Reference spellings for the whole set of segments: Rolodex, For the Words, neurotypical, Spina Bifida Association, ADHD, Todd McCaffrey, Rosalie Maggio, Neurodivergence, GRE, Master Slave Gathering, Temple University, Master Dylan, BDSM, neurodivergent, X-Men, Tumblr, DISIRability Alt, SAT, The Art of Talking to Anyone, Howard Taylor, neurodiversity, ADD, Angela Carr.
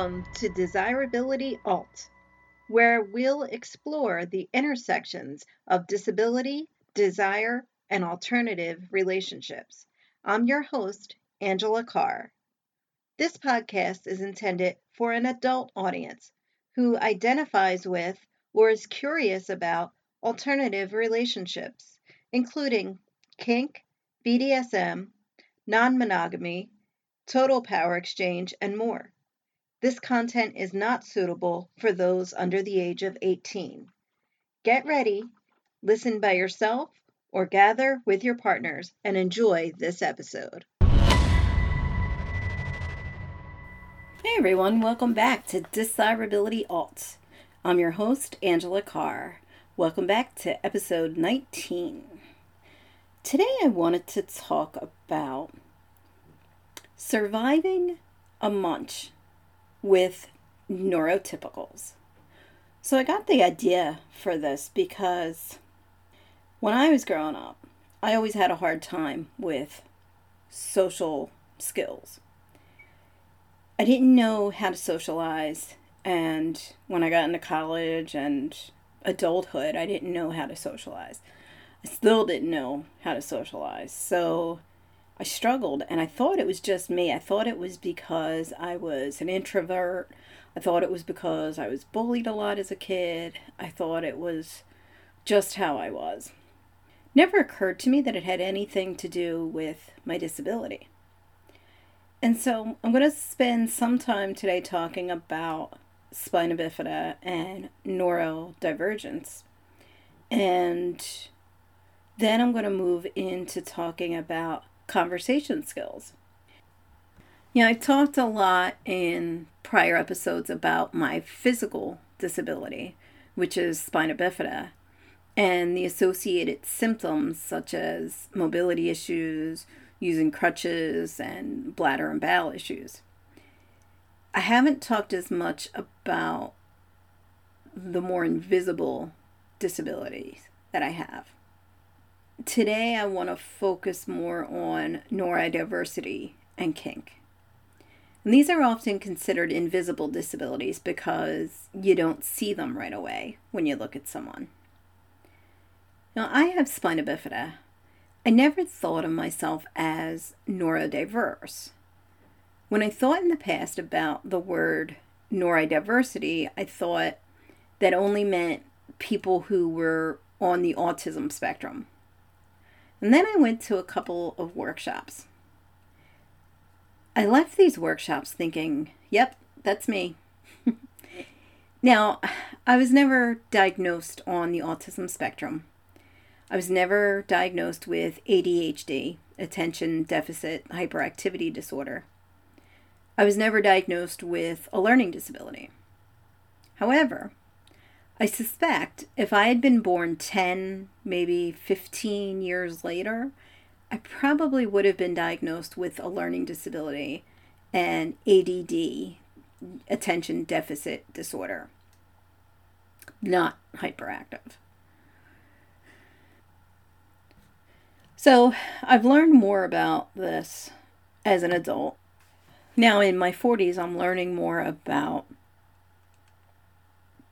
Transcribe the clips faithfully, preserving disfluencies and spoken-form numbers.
Welcome to DISIRability Alt, where we'll explore the intersections of disability, desire, and alternative relationships. I'm your host, Angela Carr. This podcast is intended for an adult audience who identifies with or is curious about alternative relationships, including kink, B D S M, non-monogamy, total power exchange, and more. This content is not suitable for those under the age of eighteen. Get ready, listen by yourself, or gather with your partners and enjoy this episode. Hey everyone, welcome back to DISIRability Alt. I'm your host, Angela Carr. Welcome back to episode nineteen. Today I wanted to talk about surviving a munch with neurotypicals. So I got the idea for this because when I was growing up, I always had a hard time with social skills. I didn't know how to socialize, and when I got into college and adulthood, I didn't know how to socialize. I still didn't know how to socialize, so I struggled, and I thought it was just me. I thought it was because I was an introvert. I thought it was because I was bullied a lot as a kid. I thought it was just how I was. Never occurred to me that it had anything to do with my disability. And so I'm going to spend some time today talking about spina bifida and neurodivergence. And then I'm going to move into talking about conversation skills. You know, I've talked a lot in prior episodes about my physical disability, which is spina bifida, and the associated symptoms such as mobility issues, using crutches, and bladder and bowel issues. I haven't talked as much about the more invisible disabilities that I have. Today, I want to focus more on neurodiversity and kink. And these are often considered invisible disabilities because you don't see them right away when you look at someone. Now, I have spina bifida. I never thought of myself as neurodiverse. When I thought in the past about the word neurodiversity, I thought that only meant people who were on the autism spectrum. And then I went to a couple of workshops. I left these workshops thinking, yep, that's me. Now, I was never diagnosed on the autism spectrum. I was never diagnosed with A D H D, attention deficit hyperactivity disorder. I was never diagnosed with a learning disability. However, I suspect if I had been born ten, maybe fifteen years later, I probably would have been diagnosed with a learning disability and A D D, attention deficit disorder, not hyperactive. So I've learned more about this as an adult. Now in my forties, I'm learning more about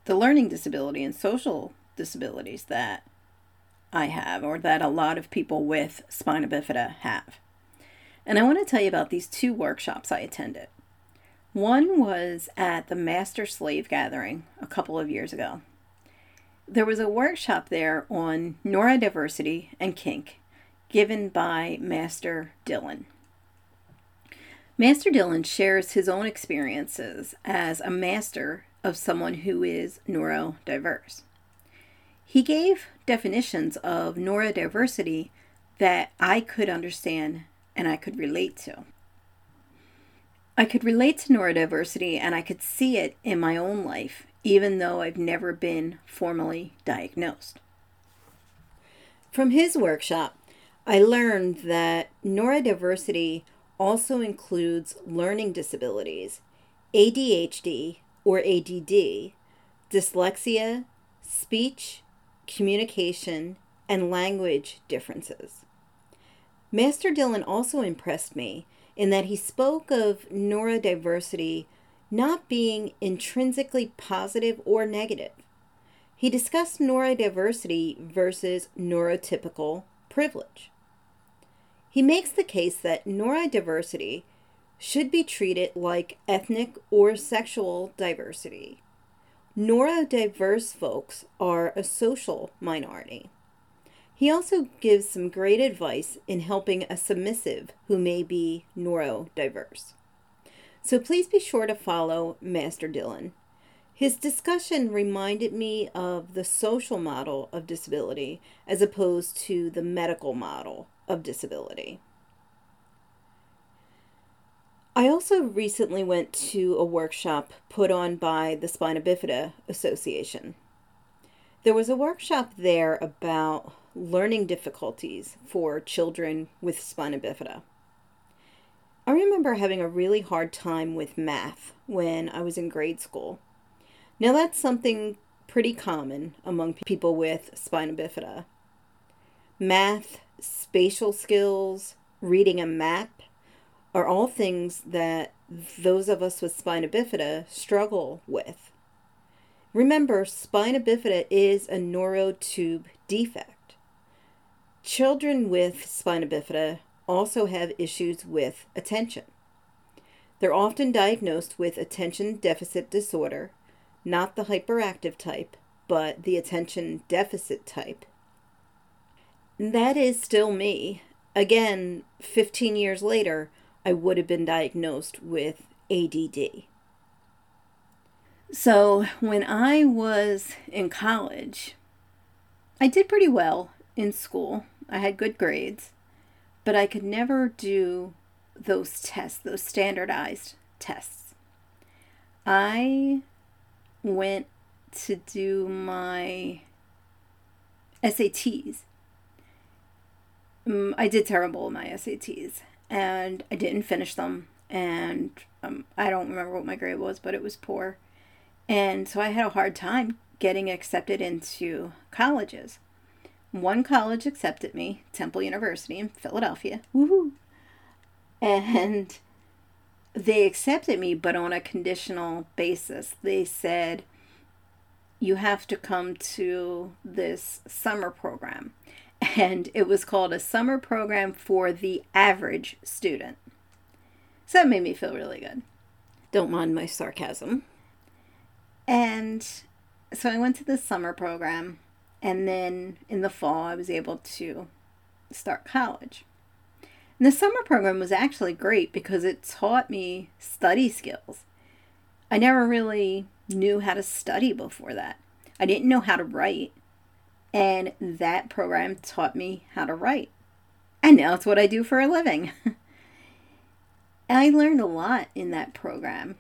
the learning disability and social disabilities that I have, or that a lot of people with spina bifida have. And I want to tell you about these two workshops I attended. One was at the Master Slave Gathering a couple of years ago. There was a workshop there on neurodiversity and kink given by Master Dylan. Master Dylan shares his own experiences as a master of someone who is neurodiverse. He gave definitions of neurodiversity that I could understand and I could relate to. I could relate to neurodiversity and I could see it in my own life, even though I've never been formally diagnosed. From his workshop, I learned that neurodiversity also includes learning disabilities, A D H D, or A D D, dyslexia, speech, communication, and language differences. Master Dylan also impressed me in that he spoke of neurodiversity not being intrinsically positive or negative. He discussed neurodiversity versus neurotypical privilege. He makes the case that neurodiversity should be treated like ethnic or sexual diversity. Neurodiverse folks are a social minority. He also gives some great advice in helping a submissive who may be neurodiverse. So please be sure to follow Master Dylan. His discussion reminded me of the social model of disability as opposed to the medical model of disability. I also recently went to a workshop put on by the Spina Bifida Association. There was a workshop there about learning difficulties for children with spina bifida. I remember having a really hard time with math when I was in grade school. Now that's something pretty common among people with spina bifida. Math, spatial skills, reading a map are all things that those of us with spina bifida struggle with. Remember, spina bifida is a neurotube defect. Children with spina bifida also have issues with attention. They're often diagnosed with attention deficit disorder, not the hyperactive type, but the attention deficit type. That is still me. Again, fifteen years later, I would have been diagnosed with A D D. So when I was in college, I did pretty well in school. I had good grades. But I could never do those tests, those standardized tests. I went to do my S A Ts. I did terrible in my S A Ts, and I didn't finish them, and um, I don't remember what my grade was, but it was poor. And so I had a hard time getting accepted into colleges. One college accepted me, Temple University in Philadelphia. Woohoo! And they accepted me, but on a conditional basis. They said, you have to come to this summer program. And it was called a summer program for the average student. So that made me feel really good. Don't mind my sarcasm. And so I went to this summer program. And then in the fall, I was able to start college. And the summer program was actually great because it taught me study skills. I never really knew how to study before that. I didn't know how to write. And that program taught me how to write. And now it's what I do for a living. I learned a lot in that program.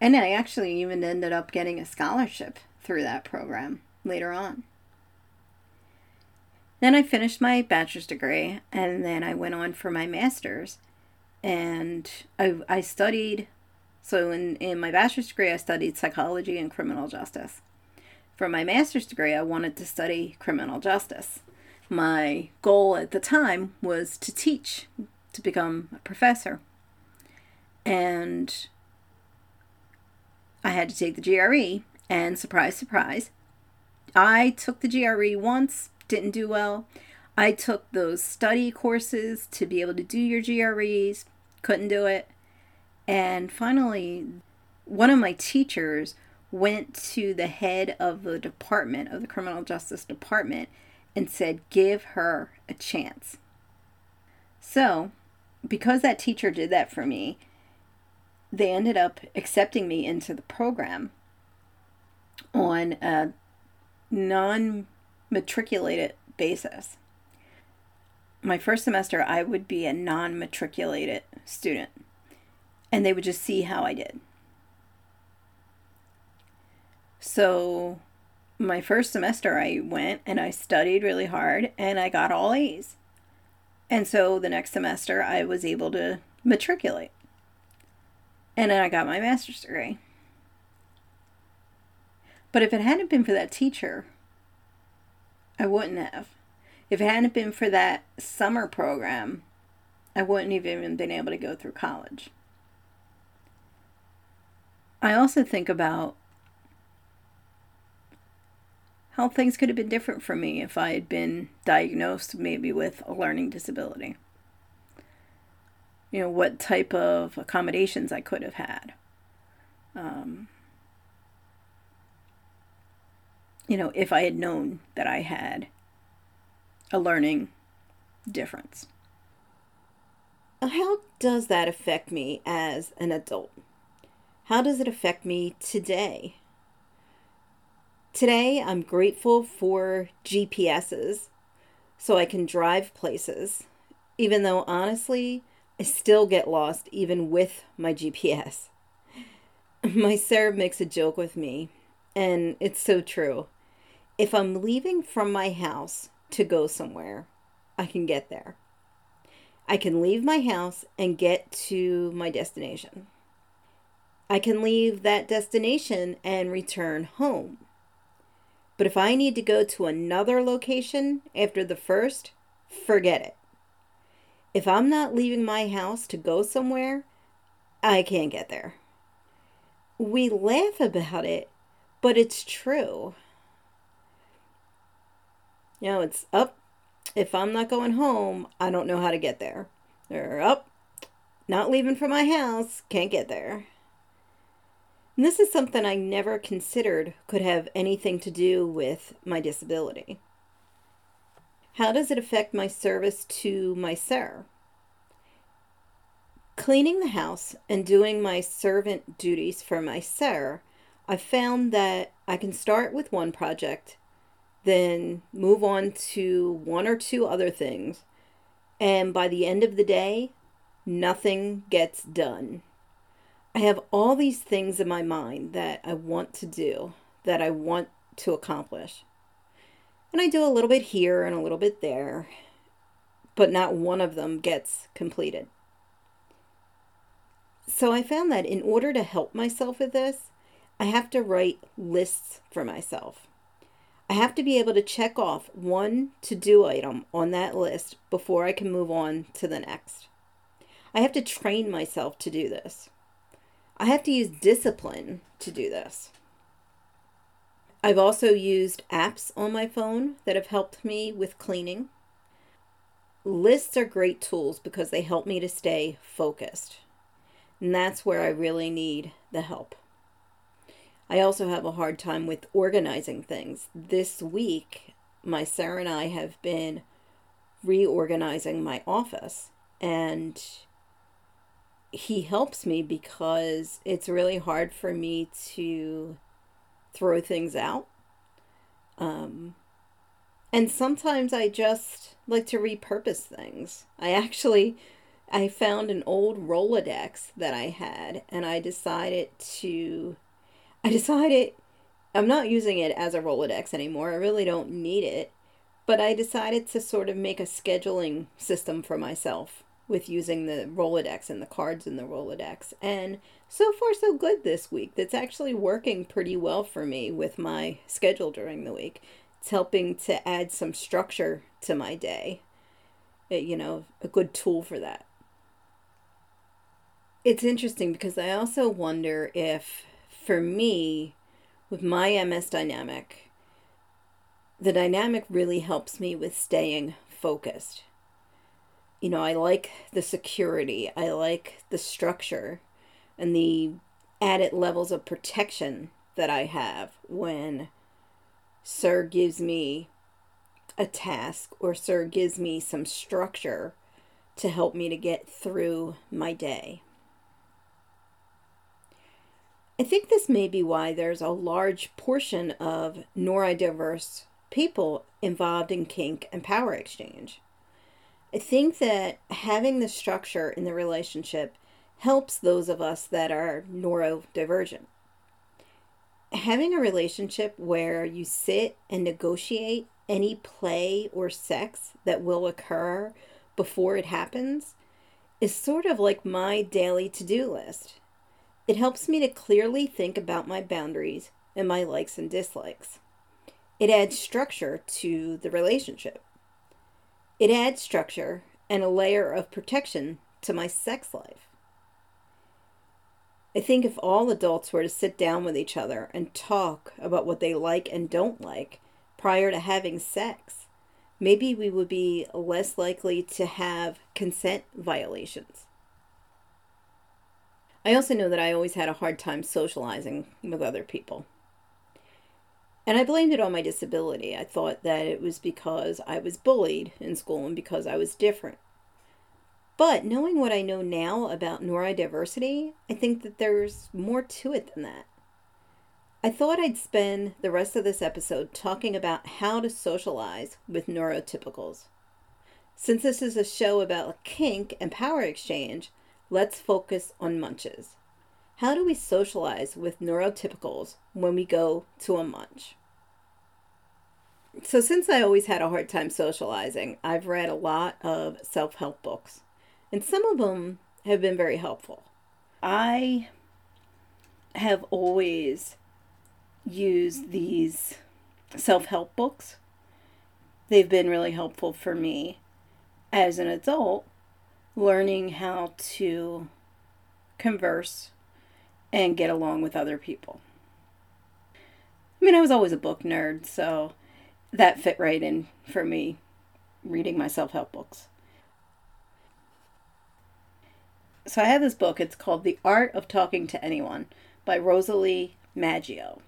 And I actually even ended up getting a scholarship through that program later on. Then I finished my bachelor's degree, and then I went on for my master's, and I, I studied, so in, in my bachelor's degree I studied psychology and criminal justice. For my master's degree I wanted to study criminal justice. My goal at the time was to teach, to become a professor, and I had to take the G R E. And surprise, surprise, I took the G R E once, didn't do well. I took those study courses to be able to do your G R Es, couldn't do it. And finally, one of my teachers went to the head of the department, of the criminal justice department, and said, give her a chance. So, because that teacher did that for me, they ended up accepting me into the program on a non-matriculated basis. My first semester, I would be a non-matriculated student, and they would just see how I did. So my first semester, I went and I studied really hard, and I got all A's. And so the next semester, I was able to matriculate. And then I got my master's degree. But if it hadn't been for that teacher, I wouldn't have. If it hadn't been for that summer program, I wouldn't have even been able to go through college. I also think about how things could have been different for me if I had been diagnosed maybe with a learning disability. You know, what type of accommodations I could have had. Um, you know, if I had known that I had a learning difference. How does that affect me as an adult? How does it affect me today? Today, I'm grateful for G P S's so I can drive places, even though honestly, I still get lost even with my G P S. My Sarah makes a joke with me, and it's so true. If I'm leaving from my house to go somewhere, I can get there. I can leave my house and get to my destination. I can leave that destination and return home. But if I need to go to another location after the first, forget it. If I'm not leaving my house to go somewhere, I can't get there. We laugh about it, but it's true. You know, it's up. If I'm not going home, I don't know how to get there. Or up. Not leaving from my house, can't get there. And this is something I never considered could have anything to do with my disability. How does it affect my service to my sir? Cleaning the house and doing my servant duties for my sir, I found that I can start with one project, then move on to one or two other things, and by the end of the day, nothing gets done. I have all these things in my mind that I want to do, that I want to accomplish. And I do a little bit here and a little bit there, but not one of them gets completed. So I found that in order to help myself with this, I have to write lists for myself. I have to be able to check off one to-do item on that list before I can move on to the next. I have to train myself to do this. I have to use discipline to do this. I've also used apps on my phone that have helped me with cleaning. Lists are great tools because they help me to stay focused. And that's where I really need the help. I also have a hard time with organizing things. This week, my Sarah and I have been reorganizing my office, and he helps me because it's really hard for me to throw things out. Um, and sometimes I just like to repurpose things. I actually, I found an old Rolodex that I had, and I decided to, I decided, I'm not using it as a Rolodex anymore. I really don't need it. But I decided to sort of make a scheduling system for myself with using the Rolodex and the cards in the Rolodex. And so far, so good this week. That's actually working pretty well for me with my schedule during the week. It's helping to add some structure to my day. It, you know, a good tool for that. It's interesting because I also wonder if, for me, with my M S dynamic, the dynamic really helps me with staying focused. You know, I like the security, I like the structure, and the added levels of protection that I have when Sir gives me a task or Sir gives me some structure to help me to get through my day. I think this may be why there's a large portion of neurodiverse people involved in kink and power exchange. I think that having the structure in the relationship helps those of us that are neurodivergent. Having a relationship where you sit and negotiate any play or sex that will occur before it happens is sort of like my daily to-do list. It helps me to clearly think about my boundaries and my likes and dislikes. It adds structure to the relationship. It adds structure and a layer of protection to my sex life. I think if all adults were to sit down with each other and talk about what they like and don't like prior to having sex, maybe we would be less likely to have consent violations. I also know that I always had a hard time socializing with other people. And I blamed it on my disability. I thought that it was because I was bullied in school and because I was different. But knowing what I know now about neurodiversity, I think that there's more to it than that. I thought I'd spend the rest of this episode talking about how to socialize with neurotypicals. Since this is a show about kink and power exchange, let's focus on munches. How do we socialize with neurotypicals when we go to a munch? So since I always had a hard time socializing, I've read a lot of self-help books, and some of them have been very helpful. I have always used these self-help books. They've been really helpful for me as an adult, learning how to converse and get along with other people. I mean, I was always a book nerd, so that fit right in for me, reading my self-help books. So I have this book. It's called The Art of Talking to Anyone by Rosalie Maggio.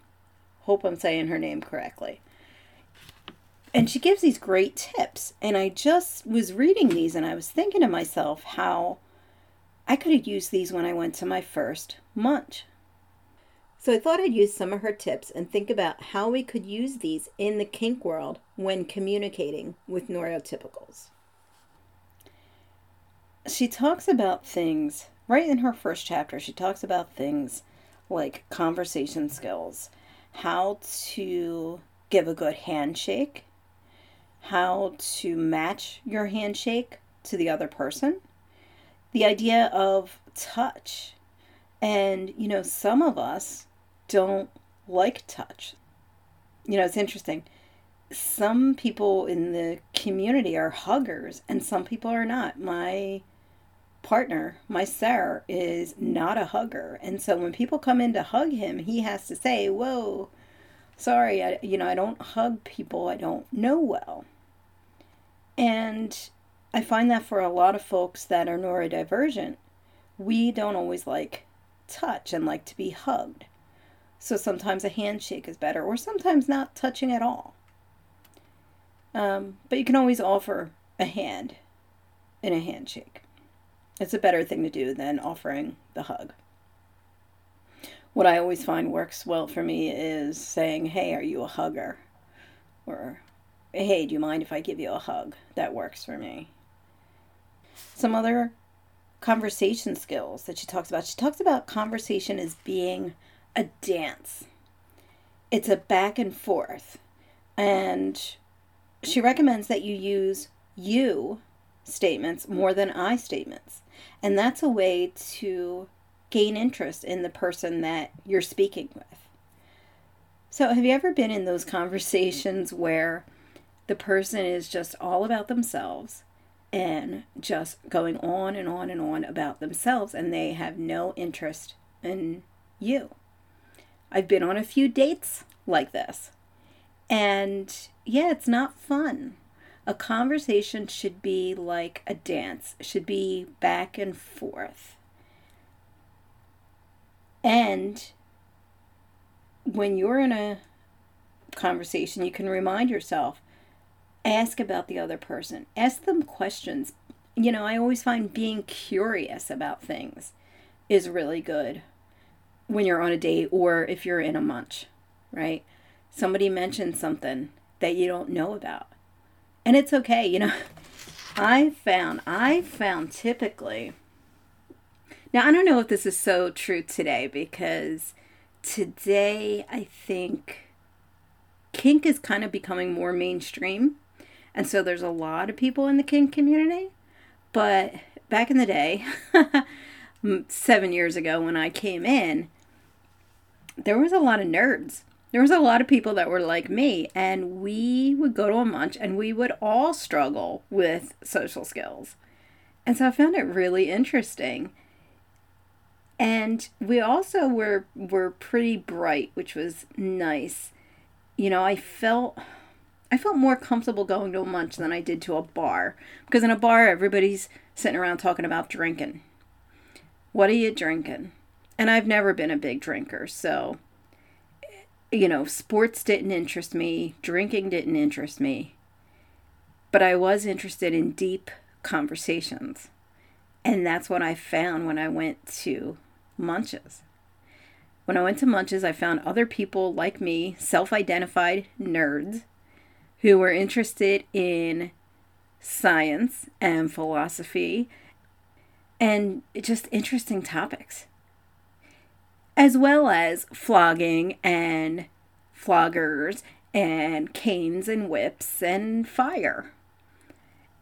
Hope I'm saying her name correctly. And she gives these great tips. And I just was reading these and I was thinking to myself how I could have used these when I went to my first munch. So I thought I'd use some of her tips and think about how we could use these in the kink world when communicating with neurotypicals. She talks about things, right in her first chapter, she talks about things like conversation skills, how to give a good handshake, how to match your handshake to the other person, the idea of touch. And, you know, some of us don't like touch. You know, it's interesting. Some people in the community are huggers and some people are not. My partner, my Sarah, is not a hugger. And so when people come in to hug him, he has to say, whoa, sorry, I, you know, I don't hug people I don't know well. And I find that for a lot of folks that are neurodivergent, we don't always like touch and like to be hugged. So sometimes a handshake is better, or sometimes not touching at all. Um, but you can always offer a hand in a handshake. It's a better thing to do than offering the hug. What I always find works well for me is saying, hey, are you a hugger? Or, hey, do you mind if I give you a hug? That works for me. Some other conversation skills that she talks about. She talks about conversation as being a dance. It's a back and forth. And she recommends that you use you statements more than I statements. And that's a way to gain interest in the person that you're speaking with. So have you ever been in those conversations where the person is just all about themselves and just going on and on and on about themselves, and they have no interest in you? I've been on a few dates like this, and yeah, it's not fun. A conversation should be like a dance, should be back and forth. And when you're in a conversation, you can remind yourself, ask about the other person. Ask them questions. You know, I always find being curious about things is really good when you're on a date or if you're in a munch, right? Somebody mentioned something that you don't know about. And it's okay, you know. I found, I found typically... Now, I don't know if this is so true today, because today I think kink is kind of becoming more mainstream. And so there's a lot of people in the kink community. But back in the day, seven years ago when I came in, there was a lot of nerds. There was a lot of people that were like me. And we would go to a munch and we would all struggle with social skills. And so I found it really interesting And we also were were pretty bright, which was nice. You know, I felt I felt more comfortable going to a munch than I did to a bar, because in a bar everybody's sitting around talking about drinking. What are you drinking? And I've never been a big drinker, so you know, sports didn't interest me, drinking didn't interest me. But I was interested in deep conversations. And that's what I found when I went to munches. When I went to munches, I found other people like me, self-identified nerds, who were interested in science and philosophy and just interesting topics, as well as flogging and floggers and canes and whips and fire.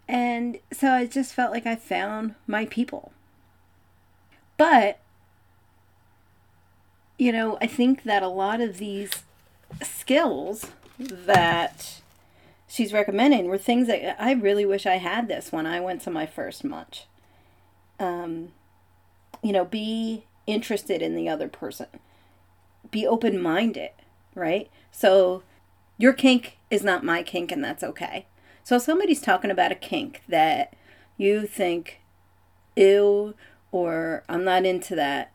And so I just felt like I found my people. But, you know, I think that a lot of these skills that she's recommending were things that I really wish I had this when I went to my first munch. Um, you know, be interested in the other person. Be open-minded, right? So your kink is not my kink, and that's okay. So if somebody's talking about a kink that you think, ew, or I'm not into that,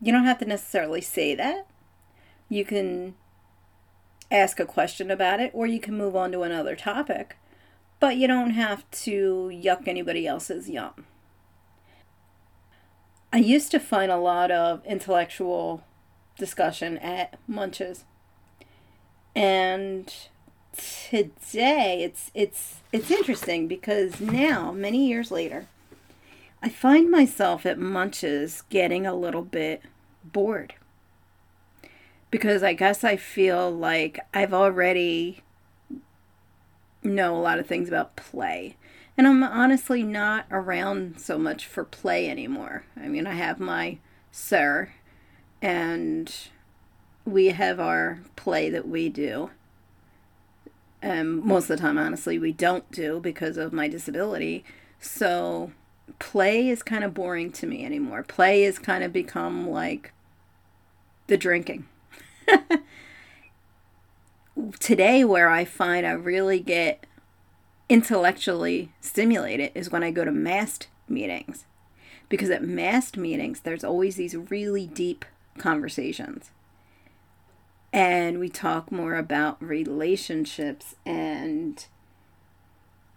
you don't have to necessarily say that. You can ask a question about it, or you can move on to another topic, but you don't have to yuck anybody else's yum. I used to find a lot of intellectual discussion at munches, and today it's it's it's interesting because now, many years later, I find myself at munches getting a little bit bored, because I guess I feel like I've already know a lot of things about play, and I'm honestly not around so much for play anymore. I mean, I have my sir and we have our play that we do. Um, most of the time, honestly, we don't do because of my disability. So play is kind of boring to me anymore. Play has kind of become like the drinking. Today, where I find I really get intellectually stimulated is when I go to mast meetings. Because at mast meetings, there's always these really deep conversations. And we talk more about relationships and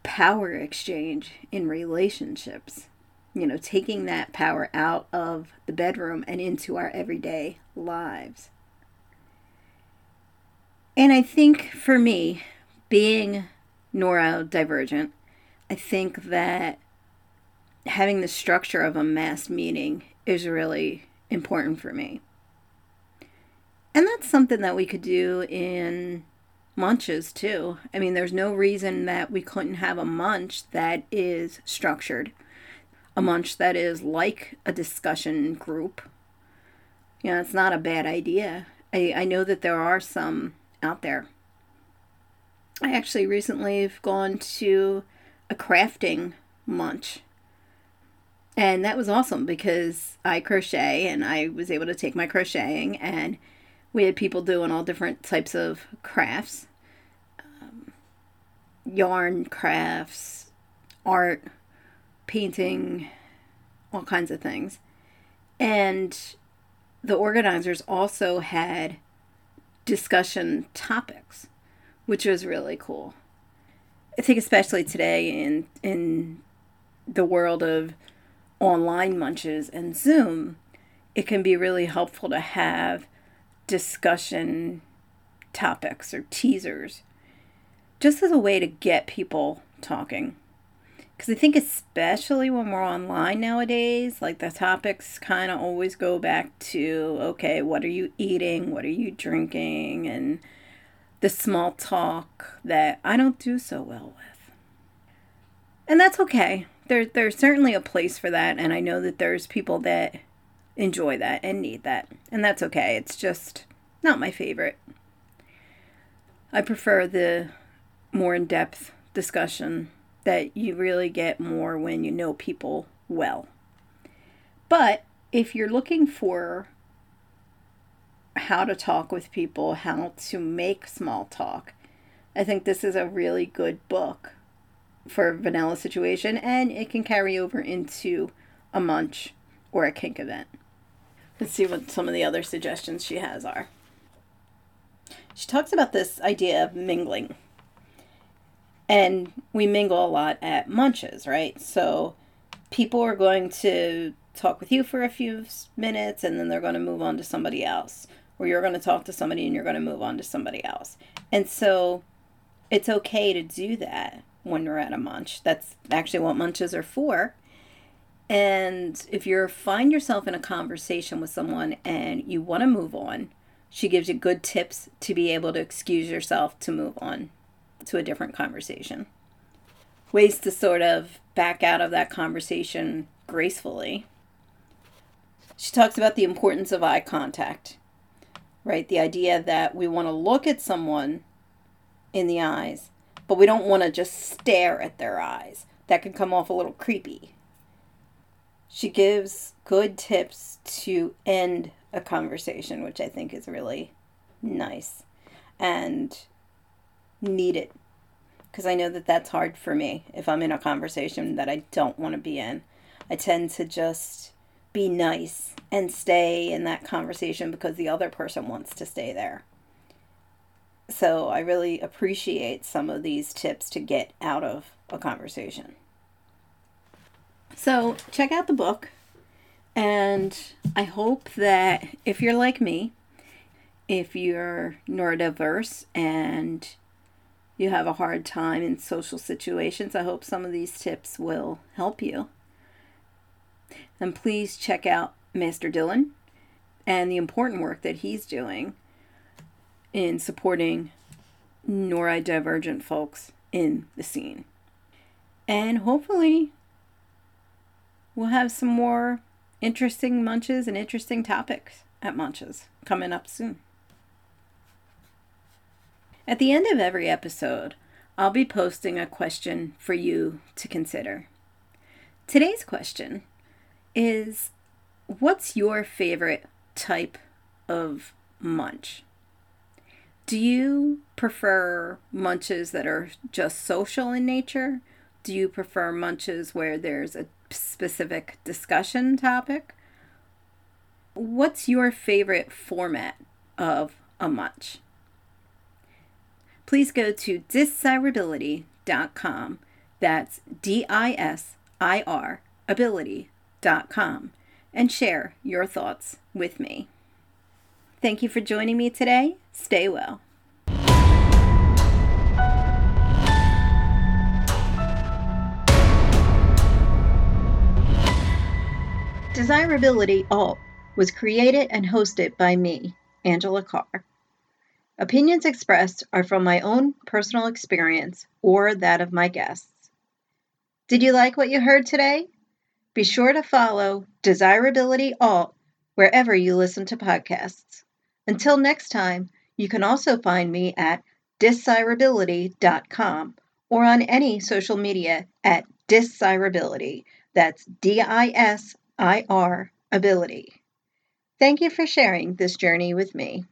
power exchange in relationships. You know, taking that power out of the bedroom and into our everyday lives. And I think for me, being neurodivergent, I think that having the structure of a mass meeting is really important for me. And that's something that we could do in munches too. I mean, there's no reason that we couldn't have a munch that is structured, a munch that is like a discussion group. You know, it's not a bad idea. I, I know that there are some out there. I actually recently have gone to a crafting munch, and that was awesome because I crochet and I was able to take my crocheting, and we had people doing all different types of crafts, um, yarn crafts, art, painting, all kinds of things. And the organizers also had discussion topics, which was really cool. I think especially today in in the world of online munches and Zoom, it can be really helpful to have discussion topics or teasers just as a way to get people talking. Because I think especially when we're online nowadays, like the topics kind of always go back to, okay, what are you eating? What are you drinking? And the small talk that I don't do so well with. And that's okay. There, there's certainly a place for that. And I know that there's people that enjoy that and need that. And that's okay. It's just not my favorite. I prefer the more in-depth discussion that you really get more when you know people well. But if you're looking for how to talk with people, how to make small talk, I think this is a really good book for a vanilla situation, and it can carry over into a munch or a kink event. Let's see what some of the other suggestions she has are. She talks about this idea of mingling. And we mingle a lot at munches, right? So people are going to talk with you for a few minutes, and then they're going to move on to somebody else. Or you're going to talk to somebody, and you're going to move on to somebody else. And so it's okay to do that when you're at a munch. That's actually what munches are for. And if you find yourself in a conversation with someone and you want to move on, she gives you good tips to be able to excuse yourself to move on to a different conversation. Ways to sort of back out of that conversation gracefully. She talks about the importance of eye contact, right? The idea that we want to look at someone in the eyes, but we don't want to just stare at their eyes. That can come off a little creepy. She gives good tips to end a conversation, which I think is really nice and needed, because I know that that's hard for me if I'm in a conversation that I don't want to be in. I tend to just be nice and stay in that conversation because the other person wants to stay there. So I really appreciate some of these tips to get out of a conversation. So check out the book, and I hope that if you're like me, if you're neurodiverse and you have a hard time in social situations, I hope some of these tips will help you. And please check out Master Dylan and the important work that he's doing in supporting neurodivergent folks in the scene. And hopefully we'll have some more interesting munches and interesting topics at munches coming up soon. At the end of every episode, I'll be posting a question for you to consider. Today's question is, what's your favorite type of munch? Do you prefer munches that are just social in nature? Do you prefer munches where there's a specific discussion topic? What's your favorite format of a munch? Please go to disirability dot com. That's D I S I R ability dot com, and share your thoughts with me. Thank you for joining me today. Stay well. Desirability Alt was created and hosted by me, Angela Carr. Opinions expressed are from my own personal experience or that of my guests. Did you like what you heard today? Be sure to follow Desirability Alt wherever you listen to podcasts. Until next time, you can also find me at disirability dot com or on any social media at disirability. That's D I S I R ability. Thank you for sharing this journey with me.